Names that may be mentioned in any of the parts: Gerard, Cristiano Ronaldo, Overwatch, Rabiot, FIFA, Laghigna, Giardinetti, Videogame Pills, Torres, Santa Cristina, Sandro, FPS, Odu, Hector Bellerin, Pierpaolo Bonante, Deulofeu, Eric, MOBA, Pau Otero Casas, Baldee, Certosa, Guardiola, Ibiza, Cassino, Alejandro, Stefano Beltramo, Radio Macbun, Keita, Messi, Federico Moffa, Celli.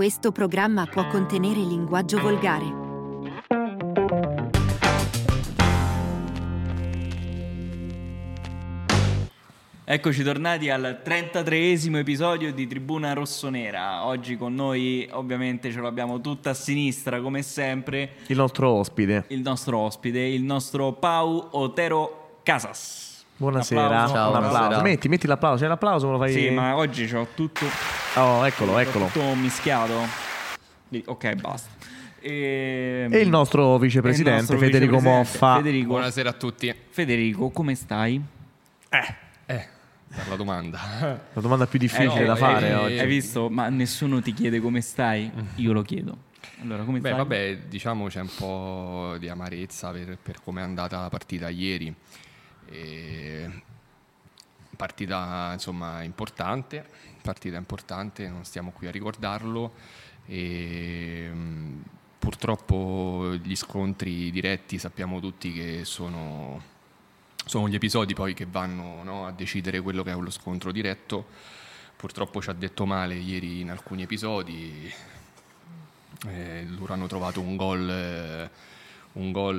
Questo programma può contenere linguaggio volgare. Eccoci tornati al 33esimo episodio di Tribuna Rossonera. Oggi con noi ovviamente ce l'abbiamo tutta a sinistra come sempre. Il nostro ospite, il nostro Pau Otero Casas. Buonasera. Ciao, un applauso. Metti l'applauso, c'è l'applauso, me lo fai? Sì, ma oggi c'ho tutto. Oh, eccolo. Tutto mischiato. Ok, basta. E il nostro vicepresidente, Federico Moffa. Buonasera a tutti. Federico, come stai? Per la domanda. La domanda più difficile da fare oggi. Hai visto? Ma nessuno ti chiede come stai. Io lo chiedo. Allora, come stai? Vabbè, diciamo c'è un po' di amarezza per come è andata la partita ieri. Partita insomma importante. Non stiamo qui a ricordarlo. Purtroppo gli scontri diretti sappiamo tutti che sono gli episodi poi che vanno, no, a decidere quello che è lo scontro diretto. Purtroppo ci ha detto male ieri in alcuni episodi, loro hanno trovato un gol,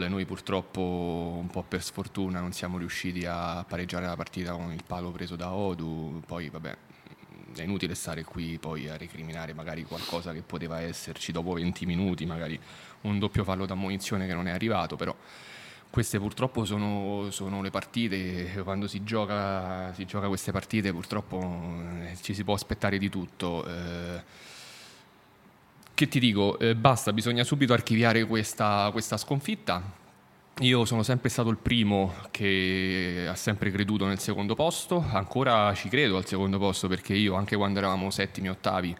noi purtroppo un po' per sfortuna non siamo riusciti a pareggiare la partita con il palo preso da Odu. Poi vabbè, è inutile stare qui poi a recriminare magari qualcosa che poteva esserci dopo 20 minuti, magari un doppio fallo d'ammonizione che non è arrivato, però queste purtroppo sono le partite. Quando si gioca queste partite purtroppo ci si può aspettare di tutto. Che ti dico, basta, bisogna subito archiviare questa sconfitta. Io sono sempre stato il primo che ha sempre creduto nel secondo posto, ancora ci credo al secondo posto, perché io anche quando eravamo settimi, ottavi,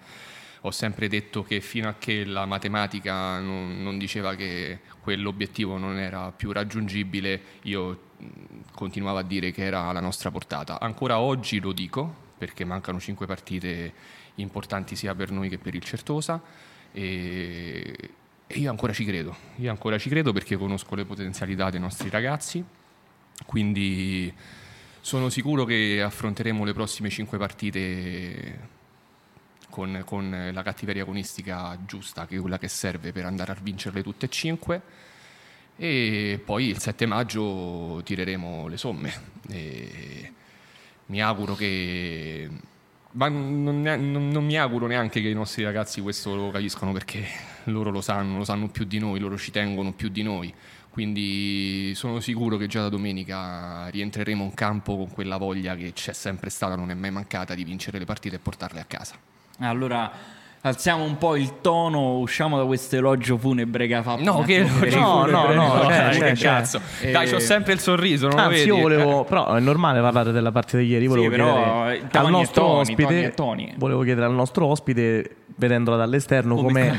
ho sempre detto che fino a che la matematica non diceva che quell'obiettivo non era più raggiungibile, io continuavo a dire che era alla nostra portata. Ancora oggi lo dico, perché mancano 5 partite importanti sia per noi che per il Certosa, e io ancora ci credo perché conosco le potenzialità dei nostri ragazzi, quindi sono sicuro che affronteremo le prossime 5 partite con la cattiveria agonistica giusta, che è quella che serve per andare a vincerle tutte e 5, e poi il 7 maggio tireremo le somme. E mi auguro che, ma non mi auguro neanche che i nostri ragazzi questo lo capiscono, perché loro lo sanno più di noi, loro ci tengono più di noi, quindi sono sicuro che già da domenica rientreremo in campo con quella voglia che c'è sempre stata, non è mai mancata, di vincere le partite e portarle a casa. Allora, alziamo un po' il tono, usciamo da questo elogio funebre che ha fatto. Cazzo. Dai, c'ho sempre il sorriso, non lo vedi? Io volevo, però è normale parlare della partita di ieri, volevo chiedere al nostro ospite. Volevo chiedere al nostro ospite, vedendola dall'esterno, come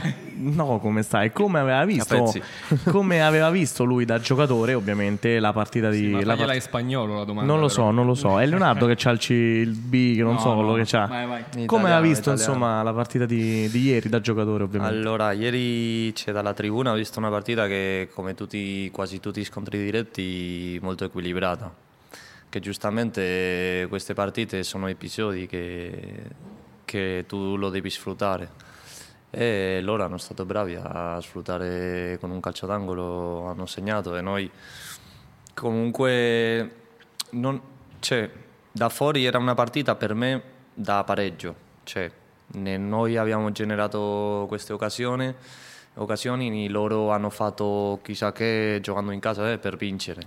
aveva visto lui da giocatore, ovviamente, la partita di in spagnolo la domanda. Non lo so. È Leonardo che c'ha il B, che non so quello che c'ha. Vai. Come aveva visto insomma la partita di ieri da giocatore, ovviamente. Allora, ieri dalla tribuna ho visto una partita che, come quasi tutti gli scontri diretti, molto equilibrata. Che giustamente queste partite sono episodi che tu lo devi sfruttare, e loro hanno stato bravi a sfruttare, con un calcio d'angolo hanno segnato, e noi comunque da fuori era una partita per me da pareggio, noi abbiamo generato queste occasioni, loro hanno fatto chissà che giocando in casa per vincere.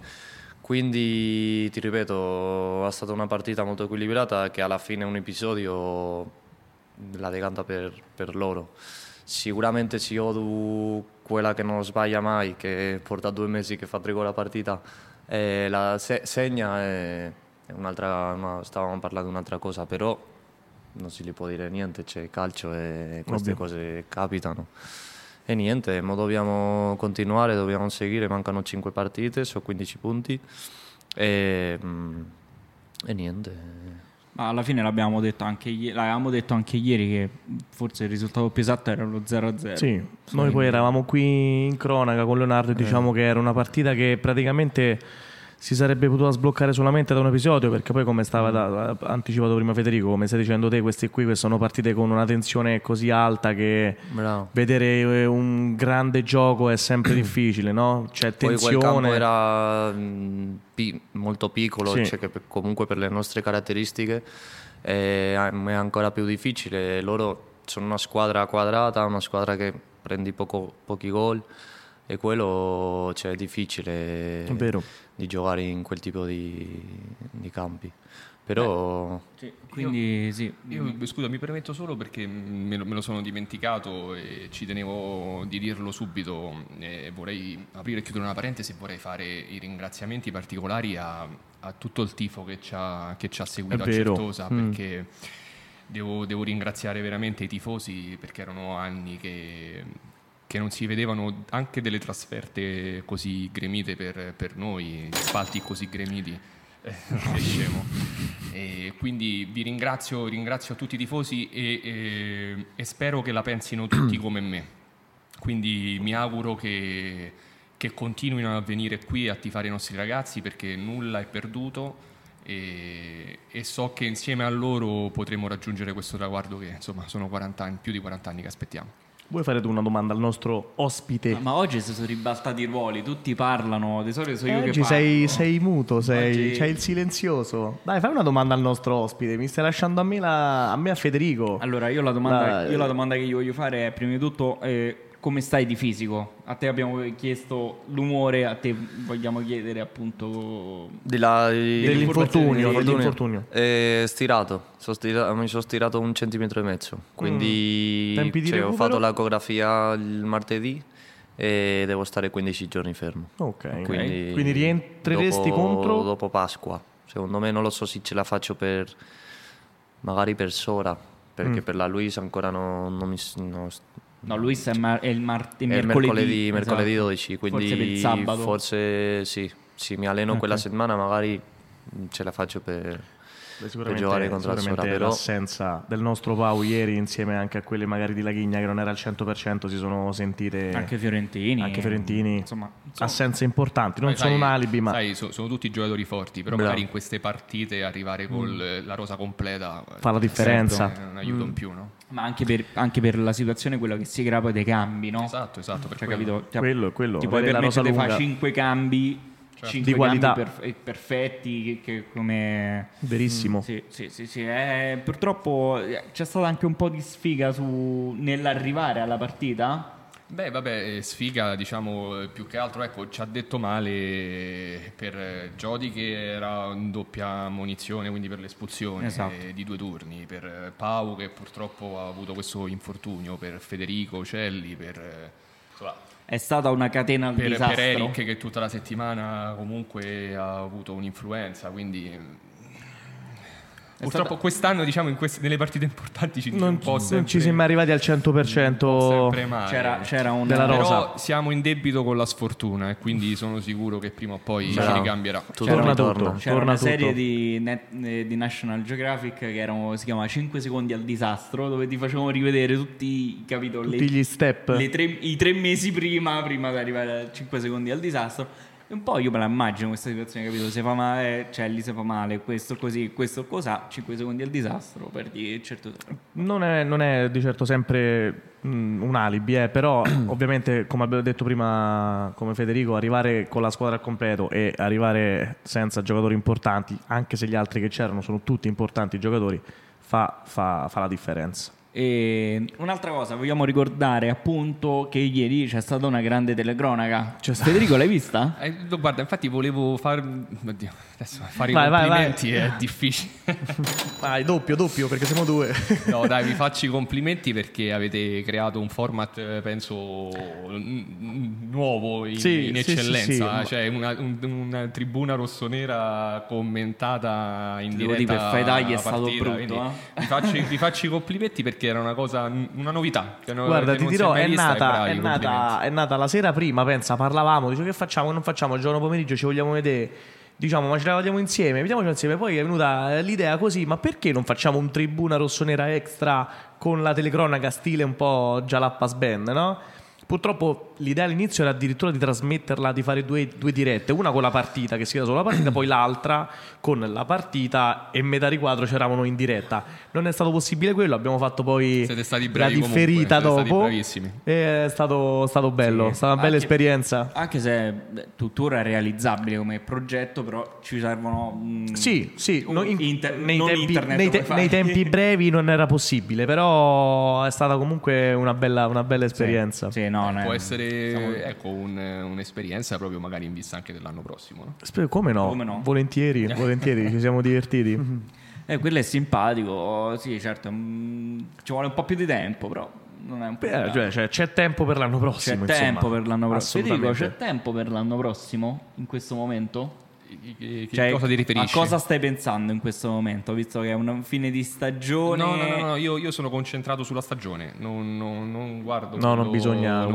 Quindi ti ripeto, è stata una partita molto equilibrata che alla fine un episodio la decanta per loro. Sicuramente si Odu, quella che non sbaglia mai, che porta 2 mesi che fa 3 gol la partita, segna, stavamo parlando di un'altra cosa, però non si gli può dire niente, c'è calcio e queste cose capitano. E niente, ma dobbiamo continuare, dobbiamo seguire, mancano 5 partite, sono 15 punti e niente. Ma alla fine l'avevamo detto anche ieri che forse il risultato più esatto era lo 0-0. Sì, noi poi eravamo qui in cronaca con Leonardo e diciamo che era una partita che praticamente si sarebbe potuta sbloccare solamente da un episodio, perché poi, come stava anticipato prima Federico, come stai dicendo te, queste qui che sono partite con una tensione così alta che vedere un grande gioco è sempre difficile, no? C'è tensione. Poi quel campo era molto piccolo, cioè che comunque per le nostre caratteristiche è ancora più difficile. Loro sono una squadra quadrata, una squadra che prendi pochi gol, e quello, cioè, è difficile di giocare in quel tipo di campi. Però quindi io, scusa, mi permetto solo perché me lo sono dimenticato e ci tenevo di dirlo subito, e vorrei aprire e chiudere una parentesi e vorrei fare i ringraziamenti particolari a tutto il tifo che ci ha seguito a Certosa, perché devo ringraziare veramente i tifosi, perché erano anni che non si vedevano anche delle trasferte così gremite per noi, spalti così gremiti, non scemo. E quindi vi ringrazio tutti i tifosi e spero che la pensino tutti come me. Quindi mi auguro che continuino a venire qui a tifare i nostri ragazzi, perché nulla è perduto. E so che insieme a loro potremo raggiungere questo traguardo che, insomma, sono 40 anni, più di 40 anni che aspettiamo. Vuoi fare tu una domanda al nostro ospite? Ma oggi si sono ribaltati i ruoli, tutti parlano, di solito sono io che parlo. Sei muto, c'hai il silenzioso. Dai, fai una domanda al nostro ospite, mi stai lasciando a me a Federico. Allora, io la domanda che gli voglio fare è, prima di tutto, come stai di fisico? A te abbiamo chiesto l'umore, a te vogliamo chiedere appunto dell'infortunio. Stirato, mi sono stirato 1,5 centimetri, quindi tempi di recupero? Ho fatto l'ecografia il martedì e devo stare 15 giorni fermo. Ok. Quindi rientreresti dopo Pasqua. Secondo me, non lo so se ce la faccio magari per Sora, perché per la Luisa ancora no, lui è il mercoledì, esatto. 12, quindi forse per il sabato. Forse sì, mi alleno quella settimana, magari ce la faccio per giocare contro la Sora. Però l'assenza del nostro Pau ieri, insieme anche a quelle magari di Laghigna che non era al 100%, si sono sentite anche Fiorentini. Insomma, assenze importanti, non sono un alibi, ma sono tutti giocatori forti, però magari in queste partite arrivare con la rosa completa fa la differenza, non aiuta in più, no? Ma anche per la situazione, quella che si crea poi dei cambi, no? Esatto, perché quello. Ti puoi permettere di fare 5 cambi, certo, 5 di qualità, perfetti, che come verissimo. Sì. Purtroppo c'è stata anche un po' di sfiga nell'arrivare alla partita. Beh, vabbè, sfiga, diciamo, più che altro, ecco, ci ha detto male per Jody, che era in doppia ammonizione, quindi per l'espulsione, esatto, di 2 turni, per Pau che purtroppo ha avuto questo infortunio, per Federico, Celli, è stata una catena di disastro. Per Eric, che tutta la settimana comunque ha avuto un'influenza, quindi... Purtroppo quest'anno, diciamo, nelle partite importanti non ci siamo arrivati al 100%, c'era un della rosa. Però siamo in debito con la sfortuna, e quindi sono sicuro che prima o poi ci ricambierà. C'era una serie di National Geographic che si chiamava 5 secondi al disastro, dove ti facevamo rivedere tutti i capitoli, tutti gli step, i 3 mesi prima di arrivare a 5 secondi al disastro. Un po' io me la immagino questa situazione, capito? Se fa male, Celli, se fa male, questo così, questo cosa, 5 secondi al disastro, perdi, certo. Non è di certo sempre un alibi, però ovviamente, come abbiamo detto prima, come Federico, arrivare con la squadra al completo e arrivare senza giocatori importanti, anche se gli altri che c'erano sono tutti importanti giocatori, fa la differenza. E un'altra cosa, vogliamo ricordare appunto che ieri c'è stata una grande telecronaca. Federico, l'hai vista? Guarda, infatti volevo fare i complimenti, è difficile. Vai, doppio, perché siamo 2. No, dai, vi faccio i complimenti perché avete creato un format, penso, nuovo in eccellenza. Sì. Cioè una tribuna rossonera commentata in diretta. Per tagli è stato brutto. Vi faccio i complimenti perché era una cosa, una novità. Guarda, ti dirò, è nata la sera prima, pensa, parlavamo, dicevo, che facciamo, che non facciamo, il giorno pomeriggio ci vogliamo vedere, diciamo, ma ce la vediamo insieme, vediamoci insieme. Poi è venuta l'idea così, ma perché non facciamo un Tribuna Rossonera extra con la telecronaca stile un po' Jalappas Band, no? Purtroppo l'idea all'inizio era addirittura di trasmetterla, di fare due dirette, una con la partita, che si era solo la partita, poi l'altra con la partita e metà riquadro c'eravamo noi in diretta. Non è stato possibile quello, abbiamo fatto poi la differita dopo. È stato bello, sì, è stata una bella esperienza. Anche se tuttora è realizzabile come progetto, però ci servono... nei tempi brevi non era possibile, però è stata comunque una bella esperienza. Sì, sì. No, può essere un'esperienza proprio magari in vista anche dell'anno prossimo, no? Come no? Volentieri ci siamo divertiti. Quello è simpatico, sì, certo, ci vuole un po' più di tempo, però non è un problema. C'è tempo per l'anno prossimo. C'è tempo per l'anno prossimo in questo momento? Cosa ti riferisci? A cosa stai pensando in questo momento, visto che è un fine di stagione? No, io sono concentrato sulla stagione, non guardo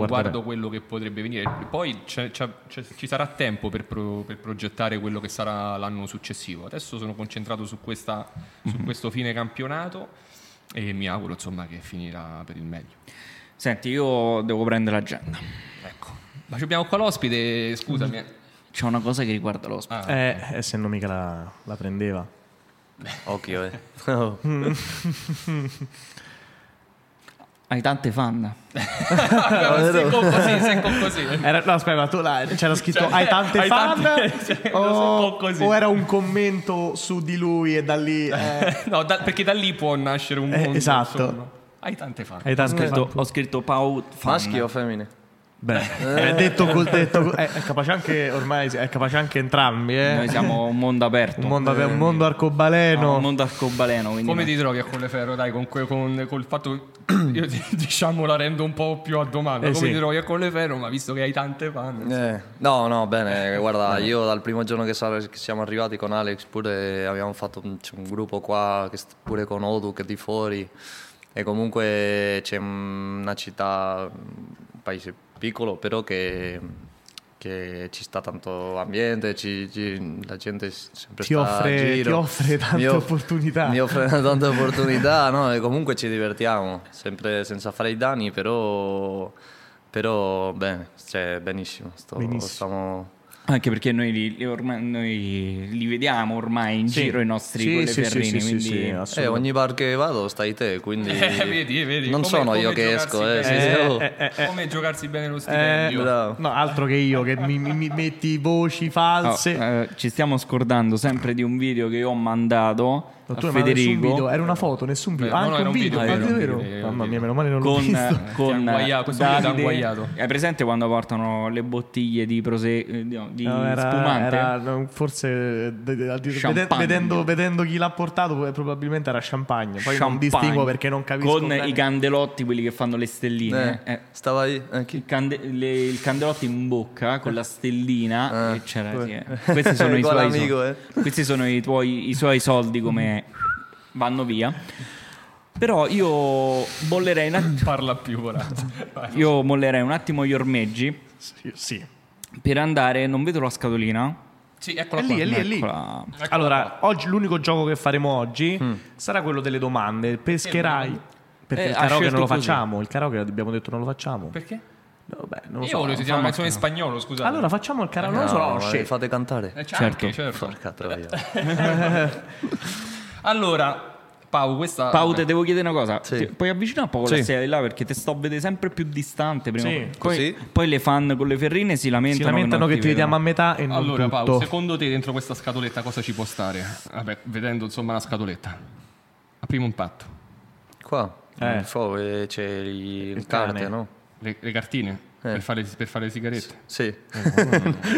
guardo quello che potrebbe venire. Poi ci sarà tempo per progettare quello che sarà l'anno successivo. Adesso sono concentrato su questo fine campionato e mi auguro, insomma, che finirà per il meglio. Senti, io devo prendere l'agenda. Ecco, ma ci abbiamo qua l'ospite, scusami. C'è una cosa che riguarda l'ospite. Se non mica la prendeva. Occhio, Hai tante fan. Sei così. No, aspetta, ma tu c'era scritto Hai tante fan, o era un commento su di lui e da lì perché da lì può nascere un mondo. Esatto. Hai tante fan. Ho scritto Pau fan. Maschi o femmine? Beh, detto è capace anche ormai, è capace anche entrambi, eh? Noi siamo un mondo aperto, un mondo arcobaleno. No, un mondo arcobaleno, come ti trovi a Colleferro? Dai, col fatto io diciamo la rendo un po' più a domanda. Ti trovi a Colleferro, ma visto che hai tante fan. No, bene, guarda, io dal primo giorno che siamo arrivati con Alex pure abbiamo fatto un gruppo qua che pure con Odu che è di fuori, e comunque c'è una città, un paese piccolo, però che ci sta tanto ambiente, la gente sempre mi offre tante opportunità, no? E comunque ci divertiamo, sempre senza fare i danni, però bene, benissimo. Stiamo... Anche perché noi li vediamo ormai in giro i nostri colleferrini, quindi ogni bar che vado stai te, quindi vedi. Non sono io che esco come giocarsi bene lo stipendio, no, altro che io che mi metti voci false. Ci stiamo scordando sempre di un video che io ho mandato a Federico. Era una foto, nessun video. Anche un video, vero? Mamma mia, meno male non l'ho visto. Con Davide, hai presente quando portano le bottiglie di spumante? Forse vedendo chi l'ha portato, probabilmente era champagne. Poi non distingo perché non capisco. Con i candelotti, quelli che fanno le stelline. Stava lì il candelotto in bocca con la stellina. E c'era. Questi sono i suoi soldi, come vanno via. Però io mollerei un attimo gli ormeggi. Sì. Per andare, non vedo la scatolina. Sì, eccola qua. È lì. Allora, oggi l'unico gioco che faremo oggi sarà quello delle domande. Pescherai, perché il karaoke non lo facciamo, così. Il karaoke abbiamo detto non lo facciamo. Perché? Vabbè, non lo so. Io volevo sentire una canzone in spagnolo, scusate. Allora facciamo il karaoke. Fate cantare. Certo. Allora, Pau, te devo chiedere una cosa. Sì. Puoi avvicinare un po' con la sedia di là, perché te sto vedendo sempre più distante. Poi le fan con le ferrine si lamentano che ti vediamo a metà e allora, non tutto. Pau, secondo te dentro questa scatoletta cosa ci può stare? Vabbè, vedendo insomma la scatoletta a primo impatto. Qua c'è il carte, no? Le cartine? Per fare le sigarette? Sì.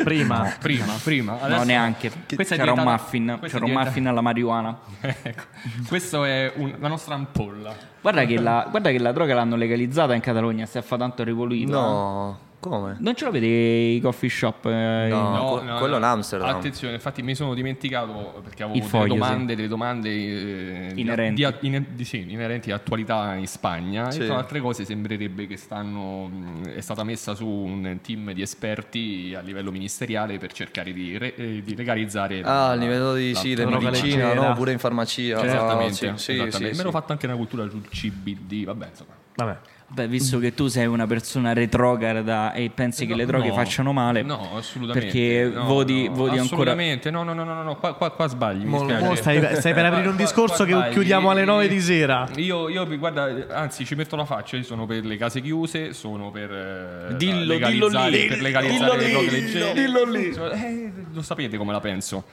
Prima. Adesso... No, neanche. C'era un muffin alla marijuana. Ecco. Questo è la nostra ampolla. Guarda che la droga l'hanno legalizzata in Catalogna, si è fa tanto rivoluita. No, come? Non ce lo vedi i coffee shop? No, quello è Amsterdam. Attenzione, infatti mi sono dimenticato, perché avevo delle domande inerenti all'attualità in Spagna. E tra altre cose sembrerebbe che è stata messa su un team di esperti a livello ministeriale per cercare di legalizzare a livello di medicina, no? Pure in farmacia. Esattamente. Me l'ho fatto anche nella cultura sul CBD, vabbè, insomma. Beh, visto che tu sei una persona retrograda e pensi che le droghe facciano male, no, assolutamente. Perché voti assolutamente. Ancora. No. Qua sbagli. Stai per aprire un discorso che chiudiamo alle 9 di sera. Io guarda, anzi, ci metto la faccia. Io sono per le case chiuse, sono per legalizzare le droghe leggere. Dillo lì. Lo sapete come la penso.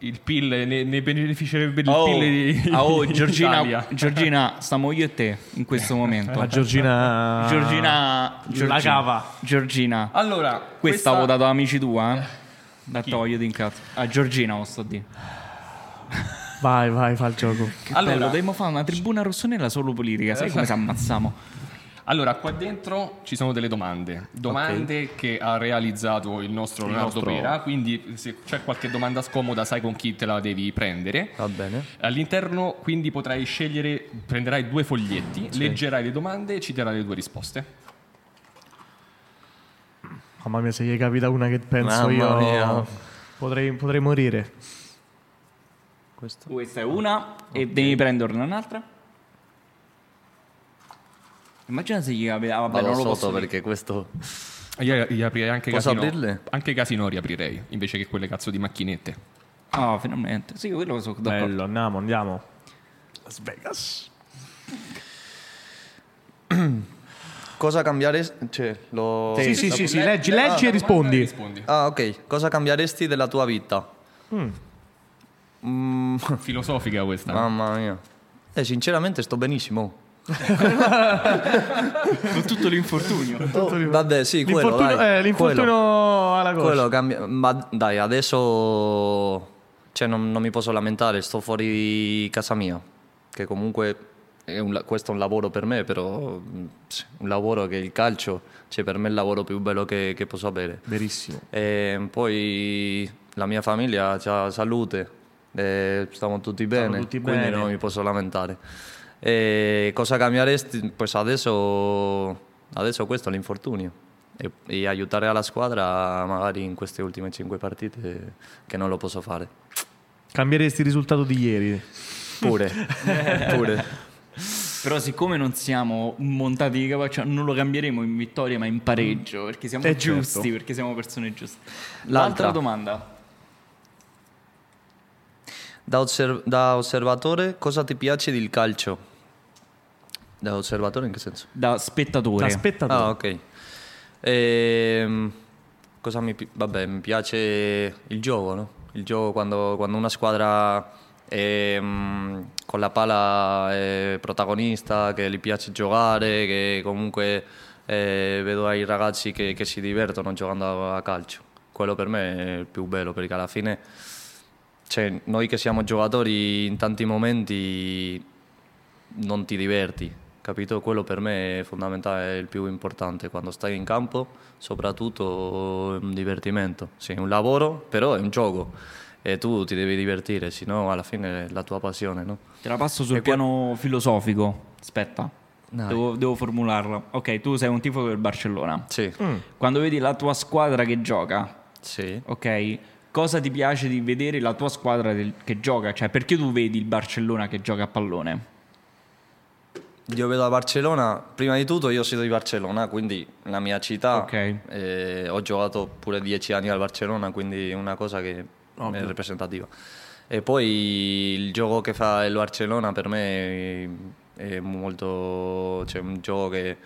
Il PIL ne beneficerebbe il PIL di Georgina. Georgina, stiamo io e te in questo momento. Georgina la cava. Georgina. Allora, questa ho votato amici tua, eh? Da toglio di incazzo. A Georgina lo sto a dire. Vai, fa il gioco. Che allora, bello, dobbiamo fare una tribuna rossonera solo politica, sai come si ammazziamo. Allora, qua dentro ci sono delle domande okay. che ha realizzato il nostro Leonardo Pera, quindi se c'è qualche domanda scomoda sai con chi te la devi prendere. Va bene. All'interno quindi potrai scegliere, prenderai 2 foglietti, sì. Leggerai le domande e ci darai le 2 risposte. Mamma mia, se gli capita una che penso potrei morire. Questa è una okay. e devi prenderne un'altra. Immagina se gli capita, vabbè, non lo posso perché questo gli aprirei anche Cassino. Anche Cassino riaprirei invece che quelle cazzo di macchinette. Oh, finalmente. Sì, quello lo so. Bello, andiamo. Las Vegas. Cosa cambiare? Sì, leggi e rispondi. Ah, ok. Cosa cambieresti della tua vita? Filosofica questa. Mamma mia. Sinceramente sto benissimo. Con tutto l'infortunio. Vabbè, sì, l'infortunio alla coscia. Quello cambia. Ma dai, adesso cioè, non mi posso lamentare, sto fuori casa mia, che comunque questo è un lavoro per me, però un lavoro che il calcio, cioè per me è il lavoro più bello che posso avere. Verissimo. E poi la mia famiglia ha salute, stiamo tutti bene, quindi non mi posso lamentare. E cosa cambieresti? Pues adesso questo è l'infortunio e aiutare alla squadra magari in queste ultime 5 partite che non lo posso fare. Cambieresti il risultato di ieri? Pure. Però siccome non siamo montati di capaccia non lo cambieremo in vittoria ma in pareggio perché siamo giusti, perché siamo persone giuste. L'altra domanda. Da osservatore, cosa ti piace del calcio? Da osservatore in che senso? Da spettatore. Ah, ok. Mi piace il gioco, no? Il gioco quando una squadra con la palla è protagonista, che gli piace giocare, che comunque vedo ai ragazzi che si divertono giocando a calcio. Quello per me è il più bello, perché alla fine... Cioè, noi che siamo giocatori in tanti momenti non ti diverti, capito? Quello per me è fondamentale, è il più importante. Quando stai in campo, soprattutto è un divertimento. Sì, è un lavoro, però è un gioco e tu ti devi divertire, sennò alla fine è la tua passione, no? Te la passo sul piano filosofico. Aspetta, devo formularlo. Ok, tu sei un tifo del Barcellona. Sì. Quando vedi la tua squadra che gioca, sì. Ok. Cosa ti piace di vedere la tua squadra che gioca? Cioè, perché tu vedi il Barcellona che gioca a pallone? Io vedo la Barcellona, prima di tutto io sono di Barcellona, quindi la mia città. Okay. Ho giocato pure 10 anni al Barcellona, quindi è una cosa che è rappresentativa. E poi il gioco che fa il Barcellona per me è molto... Cioè, un gioco che...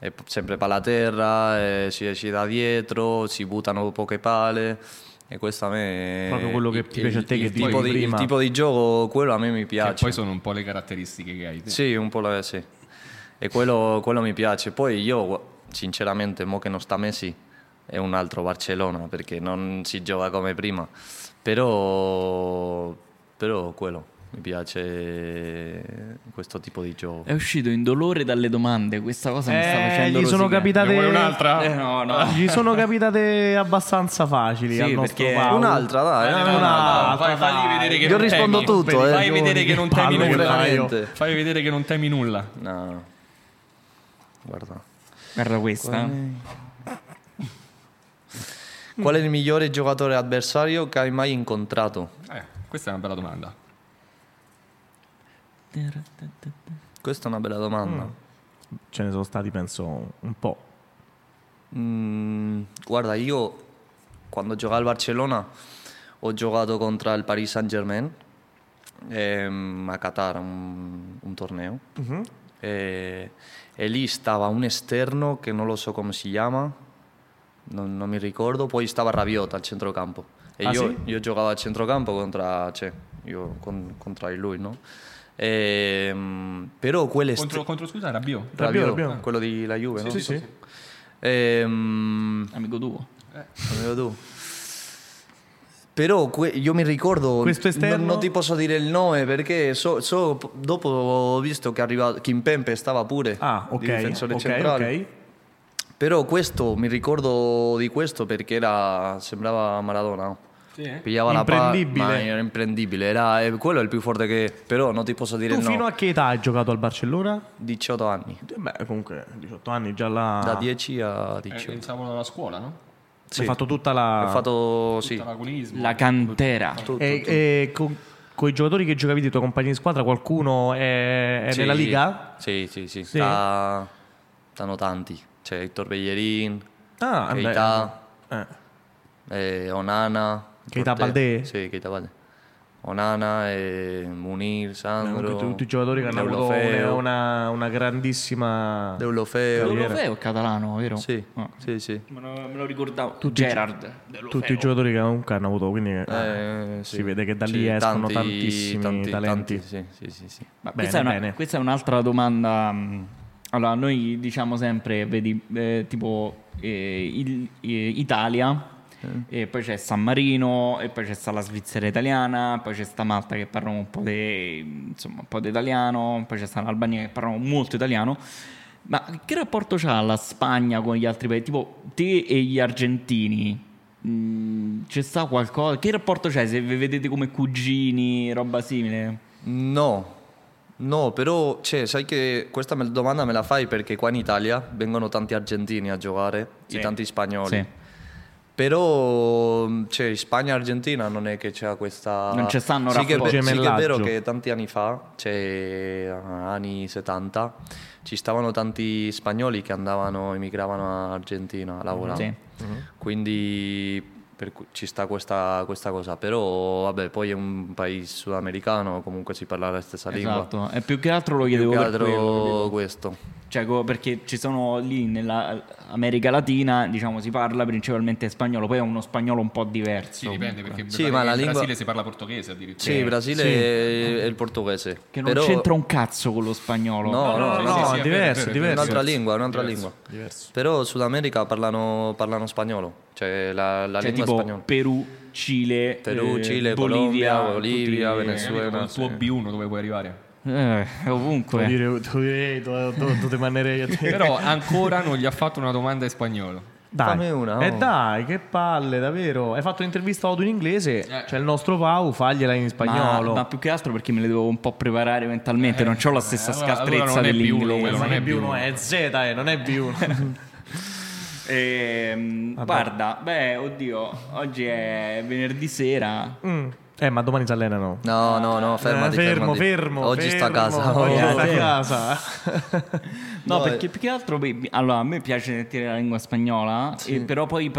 è sempre palla a terra, si esce da dietro, si buttano poche palle... E questo a me proprio quello che ti piace a te, il tipo di gioco, quello a me mi piace. Che poi sono un po' le caratteristiche che hai te. Sì, un po' sì. E quello mi piace. Poi io sinceramente mo che non sta Messi è un altro Barcellona perché non si gioca come prima. Però quello mi piace, questo tipo di gioco. È uscito indolore dalle domande, questa cosa mi sta facendo rosicare. Gli sono capitate. Vuoi un'altra? No. Gli sono capitate abbastanza facili, sì, al nostro Paolo. Un'altra, dai. Un'altra. Fagli vedere che io rispondo temi. Tutto, fai vedere che non temi nulla. Fai vedere che non temi nulla. No. Guarda questa. Qual è il migliore giocatore avversario che hai mai incontrato? Questa è una bella domanda. Questa è una bella domanda. ce ne sono stati penso un po'. Guarda, io quando giocavo al Barcellona ho giocato contro il Paris Saint Germain a Qatar, un torneo. Uh-huh. E lì stava un esterno che non lo so come si chiama, non mi ricordo. Poi stava Rabiot al centrocampo. E io giocavo al centrocampo contro lui, no? Però contro Rabiot, quello di la Juve, sì, no? Sì. Amico tuo. Amico tuo. Però io mi ricordo, questo esterno non ti posso dire il nome perché dopo ho visto che è arrivato Kimpembe, stava pure difensore centrale. Okay. Però questo mi ricordo di questo perché sembrava Maradona, no? Sì, eh? Pigliava la palla, ma era imprendibile, quello è il più forte che, però non ti posso dire no. Fino a che età hai giocato al Barcellona? 18 anni. Beh, comunque 18 anni già da 10 a 18. Pensavo alla scuola, no? Sì. Hai fatto tutta la cantera. Tutto. E con i giocatori che giocavi di tua compagnia di squadra, qualcuno è nella Liga? Sì. Stanno tanti. C'è Hector Bellerin, Keita, Onana. Keita Baldee? Sì, Keita Baldee. Onana, Munir, Sandro, tutti i giocatori che hanno avuto una grandissima Deulofeu è catalano, vero? Sì. Me lo ricordavo. Gerard. Tutti i giocatori che comunque hanno avuto, quindi si vede che da lì escono tantissimi talenti. Sì. Ma questa è un'altra domanda. Allora, noi diciamo sempre, vedi, Italia. E poi c'è San Marino, e poi c'è sta la Svizzera italiana, poi c'è sta Malta che parlano un po' di italiano, poi c'è sta l'Albania che parlano molto italiano. Ma che rapporto c'ha la Spagna con gli altri paesi? Tipo te e gli argentini, c'è sta qualcosa? Che rapporto c'è, se vi vedete come cugini, roba simile? No, però sai che questa domanda me la fai perché qua in Italia vengono tanti argentini a giocare e tanti spagnoli. Sì. Però Spagna e Argentina non è che c'è questa... Non ci stanno rapporti. Sì che è vero che tanti anni fa, anni 70, ci stavano tanti spagnoli che emigravano in Argentina a lavorare. Sì. Mm-hmm. Quindi ci sta questa cosa. Però vabbè, poi è un paese sudamericano, comunque si parla la stessa lingua. E più che altro lo chiedevo questo. Perché ci sono lì nell'America Latina, diciamo, si parla principalmente spagnolo, poi è uno spagnolo un po' diverso. Sì, dipende perché ma in Brasile si parla portoghese addirittura. Sì, Brasile è il portoghese. Che non c'entra un cazzo con lo spagnolo. No, è diverso. Un'altra lingua. Però Sud America parlano spagnolo, la lingua tipo spagnola. Perù, Cile, Bolivia, Venezuela. Il tuo B1 dove puoi arrivare? Ovunque tu ti mannerei a te. Però ancora non gli ha fatto una domanda in spagnolo. Fammi una. Dai, che palle, davvero. Hai fatto un'intervista a Odu in inglese, il nostro Pau, fagliela in spagnolo. Ma più che altro perché me le devo un po' preparare mentalmente. Non c'ho la stessa scastrezza dell'inglese. Non è B1, è Z, non è B1. Guarda, oddio, oggi è venerdì sera. Ma domani si allenano. No, fermo. Oggi sta a casa. No, perché più che altro, allora, a me piace sentire la lingua spagnola, sì. Però poi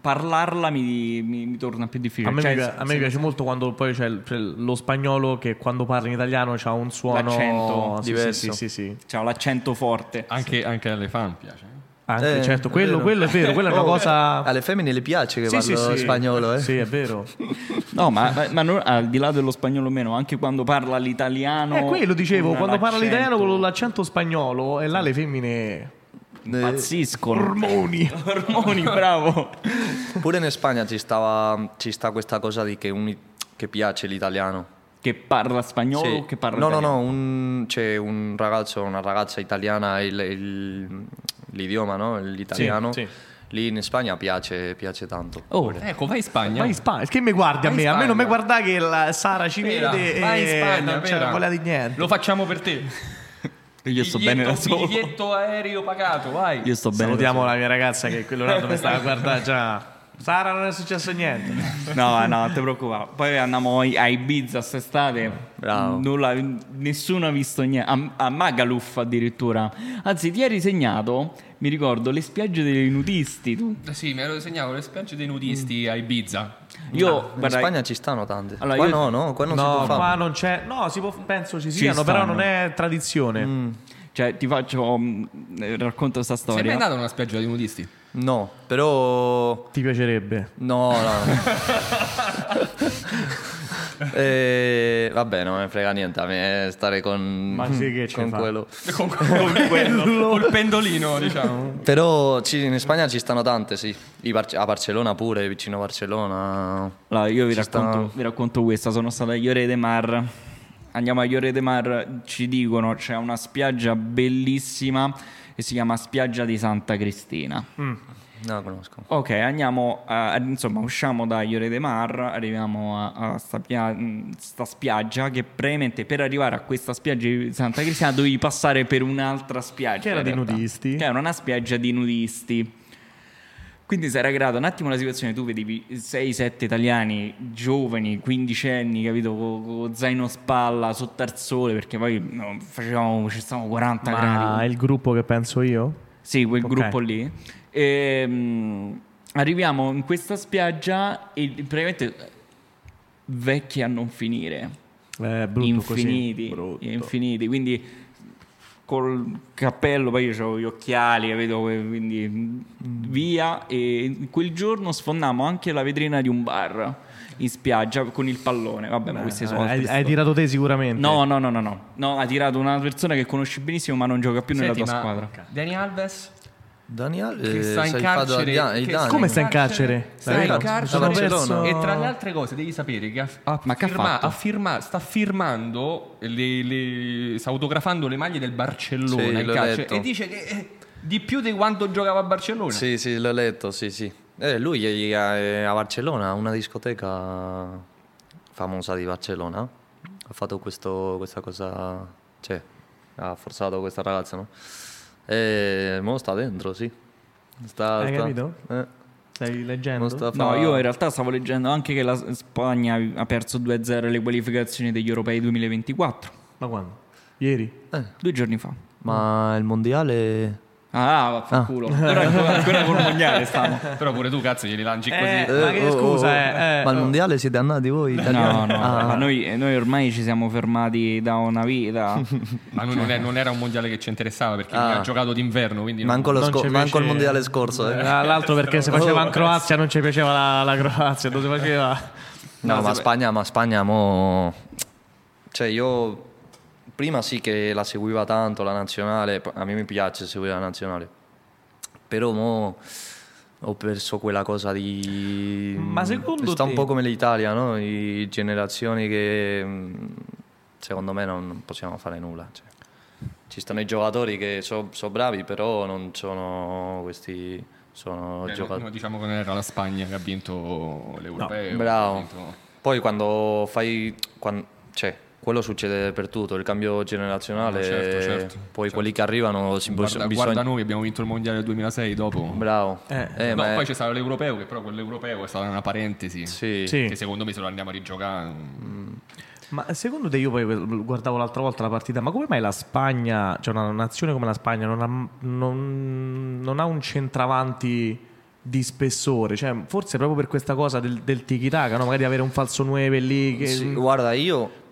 parlarla mi torna più difficile. A me piace molto quando poi c'è lo spagnolo che quando parla in italiano c'ha un suono l'accento diverso. Sì. C'ha l'accento forte. Anche alle fan piace. Certo, quello è vero, quella è una cosa. Alle femmine le piace che parlo spagnolo, eh? Sì, è vero. No, ma non, al di là dello spagnolo meno, anche quando parla l'italiano. Quello dicevo, quando parla l'italiano con l'accento spagnolo, e là le femmine impazziscono. Ormoni, bravo. Pure in Spagna ci sta questa cosa di che piace l'italiano. Che parla spagnolo o che parla italiano? No, c'è un ragazzo, una ragazza italiana, l'idioma, no? L'italiano. Sì. Lì in Spagna piace tanto. Vai in Spagna. Che mi guardi a me? A me non mi guarda che la Sara ci vede. Vai in Spagna, non voglia di niente. Lo facciamo per te. Io sto bene da solo. Biglietto aereo pagato, vai. Salutiamo la mia ragazza che quello Leonardo mi stava a guardare già. Sara, non è successo niente. No, no, non ti preoccupare. Poi andiamo a Ibiza quest'estate. Bravo. Nulla, nessuno ha visto niente. A Magaluf addirittura. Anzi, ti hai disegnato, mi ricordo, le spiagge dei nudisti. Tu? Sì, mi ero disegnato le spiagge dei nudisti a Ibiza. Io, in Spagna ci stanno tante. Allora, qua io... no, qua non si può fare. Qua non c'è. No, si può, penso ci siano, però non è tradizione. Cioè, ti faccio racconto questa storia. Sei mai andato a una spiaggia dei nudisti? No, però... Ti piacerebbe? No. Vabbè, non me frega niente a me stare con quello. Con quello. Col pendolino, diciamo. Però in Spagna ci stanno tante, sì. A Barcellona pure, vicino a Barcellona. Allora, io vi racconto questa. Sono stato a Lloret de Mar. Andiamo a Lloret de Mar, ci dicono c'è una spiaggia bellissima che si chiama spiaggia di Santa Cristina. No, la conosco. Ok, andiamo insomma, usciamo da Lloret de Mar, arriviamo a sta spiaggia che praticamente per arrivare a questa spiaggia di Santa Cristina dovevi passare per un'altra spiaggia che era di nudisti. Che era una spiaggia di nudisti. Quindi si era creata un attimo la situazione, tu vedevi 6-7 italiani giovani, quindicenni, capito, con zaino spalla, sotto al sole, perché poi ci stavamo 40 gradi. Ma il gruppo che penso io? Sì, quel gruppo lì. Arriviamo in questa spiaggia e praticamente vecchi a non finire, infiniti, quindi... col cappello, poi io avevo gli occhiali, vedo, quindi via. E quel giorno sfondammo anche la vetrina di un bar in spiaggia con il pallone. Vabbè, ma queste sono hai tirato te sicuramente? No, ha tirato una persona che conosci benissimo ma non gioca più nella tua squadra. Dani Alves? Che sta in carcere. Come sta in carcere? Sta in carcere. E tra le altre cose devi sapere che sta firmando, sta autografando le maglie del Barcellona, sì, in carcere. E dice che di più di quanto giocava a Barcellona. Sì, l'ho letto, sì. Lui è a Barcellona, una discoteca famosa di Barcellona. Ha fatto questa cosa, cioè ha forzato questa ragazza, no? Mo sta dentro, sì. Hai capito? Stai leggendo? No, io in realtà stavo leggendo anche che la Spagna ha perso 2-0 le qualificazioni degli europei 2024. Ma quando? Ieri? 2 giorni fa. Ma il mondiale... culo. Però ancora col mondiale stiamo. Però pure tu, cazzo, glieli lanci così. Ma che scusa, Ma al mondiale siete andati voi italiani? No. Ma noi ormai ci siamo fermati da una vita. Ma non era un mondiale che ci interessava, perché ha giocato d'inverno, quindi manco il mondiale scorso. L'altro perché se faceva in Croazia non ci piaceva la Croazia, dove faceva. No, ma Spagna mo... Cioè io prima sì che la seguiva tanto la nazionale, a me mi piace seguire la nazionale, però mo ho perso quella cosa di... Ma secondo sta te... un po' come l'Italia, no? I generazioni che secondo me non possiamo fare nulla, cioè, ci stanno i giocatori che sono bravi, però non sono questi, sono giocatori, diciamo che non era la Spagna che ha vinto l'Europeo, no, bravo, poi cioè quello succede per tutto, il cambio generazionale, certo. Poi quelli che arrivano guarda noi abbiamo vinto il mondiale del 2006 dopo. Bravo. Poi c'è stato l'europeo, che però quell'europeo è stata una parentesi. Sì. Che secondo me se lo andiamo a rigiocare. Ma secondo te, io poi guardavo l'altra volta la partita, ma come mai la Spagna, cioè una nazione come la Spagna non ha un centravanti di spessore, cioè forse proprio per questa cosa del tiki-taka, no? Magari avere un falso 9 lì che... Sì, guarda, io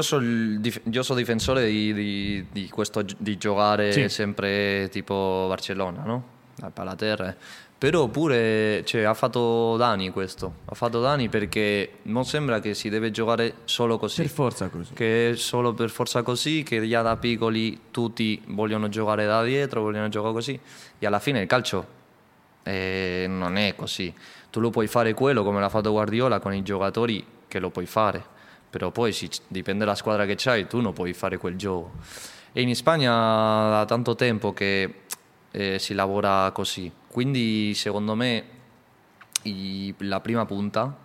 sono difensore di questo di giocare sempre tipo Barcellona, no? La palla a terra. Però pure ha fatto Dani perché non sembra che si deve giocare solo così. Per forza così. Che solo per forza così, che già da piccoli tutti vogliono giocare da dietro, vogliono giocare così. E alla fine il calcio non è così. Tu lo puoi fare quello come l'ha fatto Guardiola con i giocatori che lo puoi fare. Però poi dipende dalla squadra che c'hai, tu non puoi fare quel gioco. E in Spagna da tanto tempo che si lavora così. Quindi secondo me la prima punta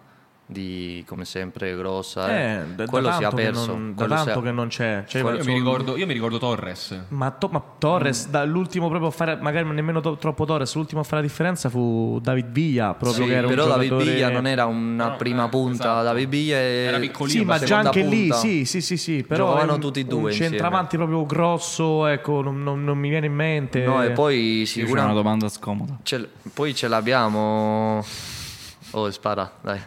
di, come sempre, grossa. Quello si è perso. Che non c'è. Cioè, io mi ricordo Torres. Ma Torres, dall'ultimo proprio a fare, magari nemmeno troppo Torres, l'ultimo a fare la differenza fu David Villa. Proprio, sì, che era però un giocatore... David Villa non era una prima punta, esatto. David Villa era piccolino. Sì, ma già anche punta. Lì, sì. Però giocavano tutti e due. Un centravanti proprio grosso, ecco, non mi viene in mente. No, e poi sicuramente. C'è una domanda scomoda. Poi ce l'abbiamo. Oh, spara, dai.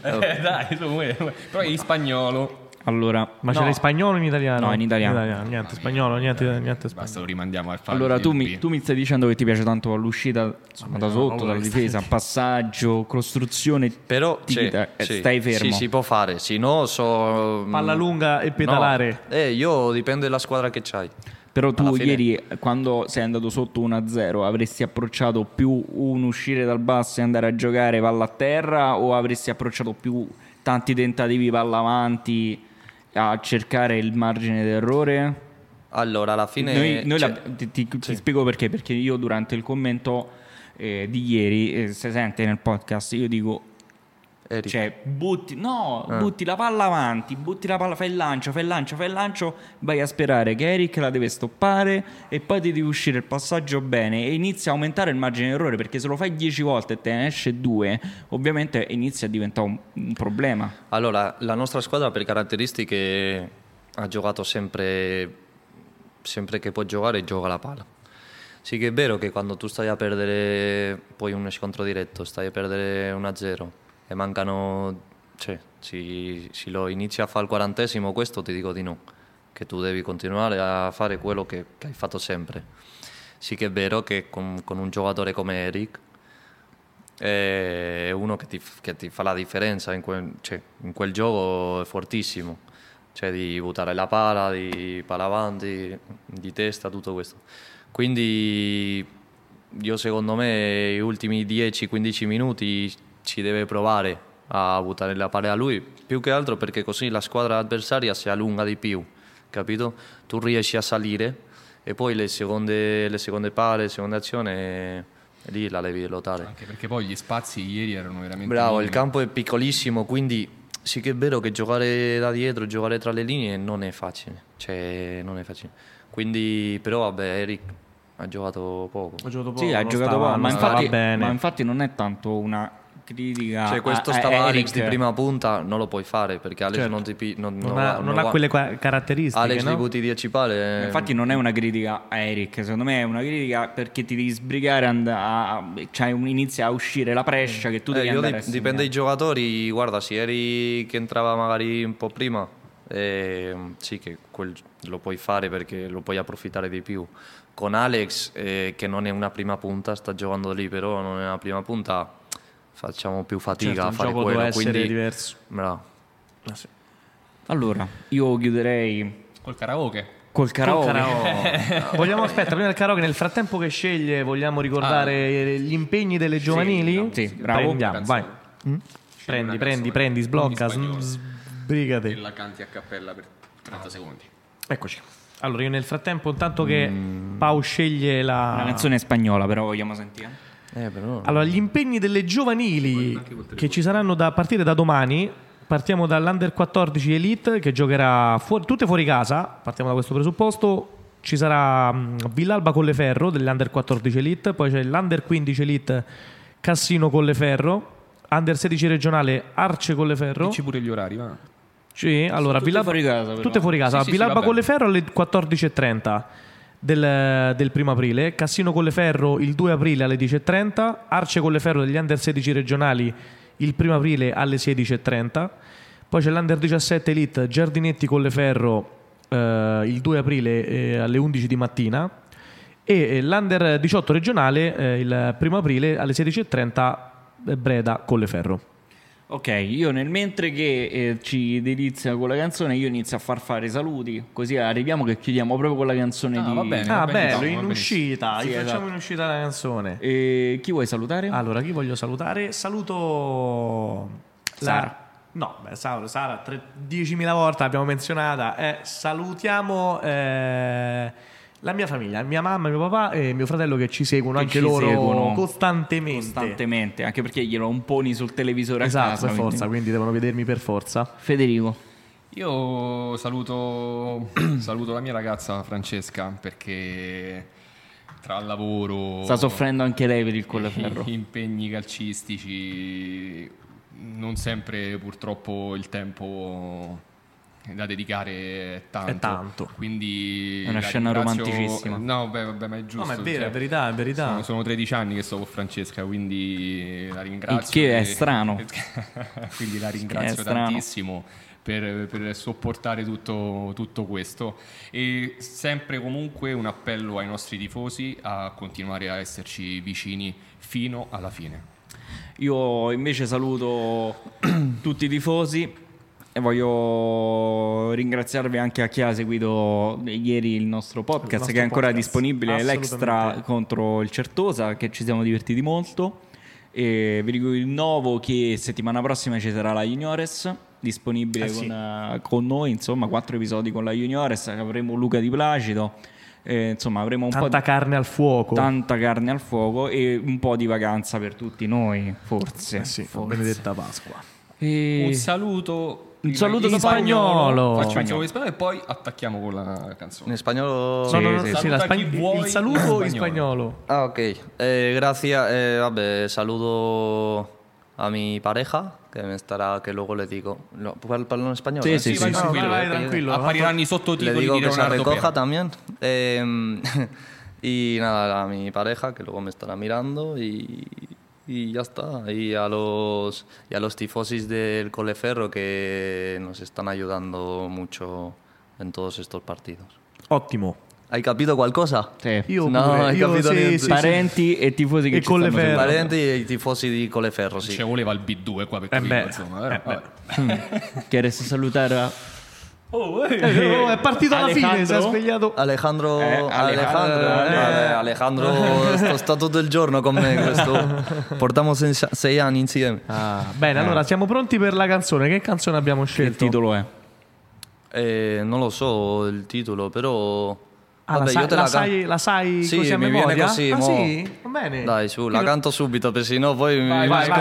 Però in spagnolo. Allora, ma c'era in spagnolo o in italiano? No, in italiano. Niente spagnolo, niente spagnolo. Basta, lo rimandiamo al fatto. Allora, tu mi stai dicendo che ti piace tanto l'uscita, insomma, da sotto, dalla difesa, passaggio, costruzione. Però stai fermo. Sì, si può fare, sì, no, palla lunga e pedalare. No. Io dipende dalla squadra che c'hai. Però tu ieri, quando sei andato sotto 1-0, avresti approcciato più un uscire dal basso e andare a giocare palla a terra, o avresti approcciato più tanti tentativi palla avanti a cercare il margine d'errore? Allora, alla fine... Ti spiego perché. Perché io durante il commento di ieri, se sente nel podcast, io dico... Eric. Cioè, butti la palla avanti, fai il lancio, vai a sperare che Eric la deve stoppare e poi ti devi uscire il passaggio bene e inizia a aumentare il margine d'errore, perché se lo fai 10 volte e te ne esce 2, ovviamente inizia a diventare un problema. Allora, la nostra squadra per caratteristiche ha giocato sempre che può giocare, gioca la palla. Sì che è vero che quando tu stai a perdere poi uno scontro diretto, stai a perdere 1-0 e mancano, cioè, se lo inizi a fare al 40°, questo ti dico di no, che tu devi continuare a fare quello che hai fatto sempre. Sì che è vero che con un giocatore come Eric è uno che ti fa la differenza in quel gioco, è fortissimo, cioè di buttare la palla, di palla avanti, di testa, tutto questo. Quindi io, secondo me, gli ultimi 10-15 minuti ci deve provare a buttare la palla a lui, più che altro perché così la squadra avversaria si allunga di più, capito? Tu riesci a salire e poi le seconde palle, le seconde azioni lì la devi lottare. Anche perché poi gli spazi ieri erano veramente... Bravo, minimi. Il campo è piccolissimo, quindi sì che è vero che giocare da dietro, giocare tra le linee non è facile. Quindi, però vabbè, Eric ha giocato poco. Sì, ha giocato poco, ma infatti non è tanto una... Cioè, questo stava Alex di prima punta, non lo puoi fare perché Alex, certo, non ha quelle caratteristiche. Alex, no? Li butti 10 palle. Infatti non è una critica a Eric, secondo me è una critica perché ti devi sbrigare, inizia a uscire la prescia che tu devi andare. Dipende dai giocatori. Guarda, se Eric entrava magari un po' prima, sì che lo puoi fare perché lo puoi approfittare di più. Con Alex, che non è una prima punta, sta giocando lì, però non è una prima punta, facciamo più fatica, certo, a fare quello, quindi essere diverso. Bravo. Sì. Allora, io chiuderei col karaoke. Vogliamo aspettare prima del karaoke, nel frattempo che sceglie, vogliamo ricordare gli impegni delle giovanili? Sì, bravo. Andiamo, vai. Prendi, sblocca, sbrigati. E la canti a cappella per 30 secondi. Eccoci. Allora, io nel frattempo, intanto che Pau sceglie la canzone spagnola, però vogliamo sentire. Allora, gli impegni delle giovanili che ci saranno da partire da domani. Partiamo dall'Under 14 Elite, che giocherà tutte fuori casa. Partiamo da questo presupposto. Ci sarà Villalba Colleferro dell'Under 14 Elite. Poi c'è l'Under 15 Elite Cassino Colleferro, Under 16 regionale Arce Colleferro. Dici pure gli orari, va? Sì, allora tutte fuori casa. Sì, Villalba Colleferro alle 14:30 del primo aprile, Cassino Colleferro il 2 aprile alle 10:30, Arce Colleferro degli Under 16 regionali il 1 aprile alle 16:30, poi c'è l'Under 17 Elite Giardinetti Colleferro il 2 aprile alle 11 di mattina e l'Under 18 regionale il 1 aprile alle 16:30 Breda Colleferro. Ok, io nel mentre che ci delizia con la canzone, io inizio a far fare i saluti, così arriviamo che chiudiamo proprio con la canzone di... Va bene, in uscita, sì, facciamo in uscita la canzone. E chi vuoi salutare? Allora, chi voglio salutare? Saluto... Sara, 10.000 volte l'abbiamo menzionata. Salutiamo La mia famiglia, mia mamma, mio papà e mio fratello che ci seguono, che anche ci loro seguono costantemente, anche perché glielo imponi sul televisore a casa, per forza, quindi devono vedermi per forza. Federico, io saluto la mia ragazza Francesca, perché tra lavoro sta soffrendo anche lei per il Colleferro, impegni calcistici, non sempre purtroppo il tempo da dedicare è tanto. Quindi è una scena romanticissima. No, vabbè, ma è giusto. No, ma è vero, cioè, è verità. Sono 13 anni che sto con Francesca, quindi la ringrazio. Il che è strano. Quindi la ringrazio tantissimo per sopportare tutto questo. E sempre comunque un appello ai nostri tifosi a continuare a esserci vicini fino alla fine. Io invece saluto tutti i tifosi. E voglio ringraziarvi anche a chi ha seguito ieri il nostro podcast, che è ancora disponibile, l'Extra contro il Certosa, che ci siamo divertiti molto. E vi rinnovo che settimana prossima ci sarà la Juniores disponibile con noi, insomma, 4 episodi con la Juniores. Avremo Luca Di Placido, insomma avremo un po' di tanta carne al fuoco e un po' di vacanza per tutti noi, forse. Benedetta Pasqua e... Un saluto in spagnolo. Facciamo in spagnolo e poi attacchiamo con la canzone. In spagnolo. Il saluto in spagnolo. Ah, ok. Gracias. Saludo a mi pareja, que me estará, que luego le digo. ¿Puedo hablar en español? Sí. Tranquilo. Apariranno i sottotitoli. Le digo que se recoja también. Y nada, a mi pareja, que luego me estará mirando y ya está, y a los tifosis del Colleferro que nos están ayudando mucho en todos estos partidos. Ottimo. Hai capito qualcosa? Sì. Io capito niente. Parenti e tifosi che ci stanno. Parenti e i tifosi di Colleferro, sì. Ci voleva il B2 qua per capire, Chiaresti salutare è partito alla fine, si è svegliato Alejandro sta tutto il giorno con me questo. Portiamo 6 anni insieme. Bene. Allora siamo pronti per la canzone. Che canzone abbiamo scelto? Che titolo è? Non lo so il titolo, però vabbè, la sai sì, così a memoria? Viene così, sì? Va bene. Dai, su, la canto subito, perché sennò poi vai.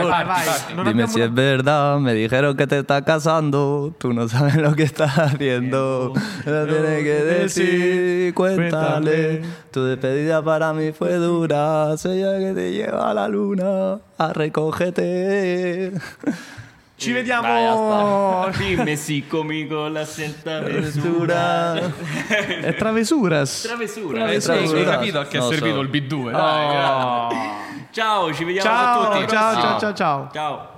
Dime si è verdad, me dijeron que te estás casando, tú no sabes lo que estás haciendo. Lo tienes que decir, cuéntale. Tu despedida para mí fue dura, soy ella que te lleva a la luna, a recogerte. Ci vediamo. Dimmi sì comigo la senta travesura. È travesura. Hai capito che è servito il B2. Ciao, ci vediamo a tutti. Ciao.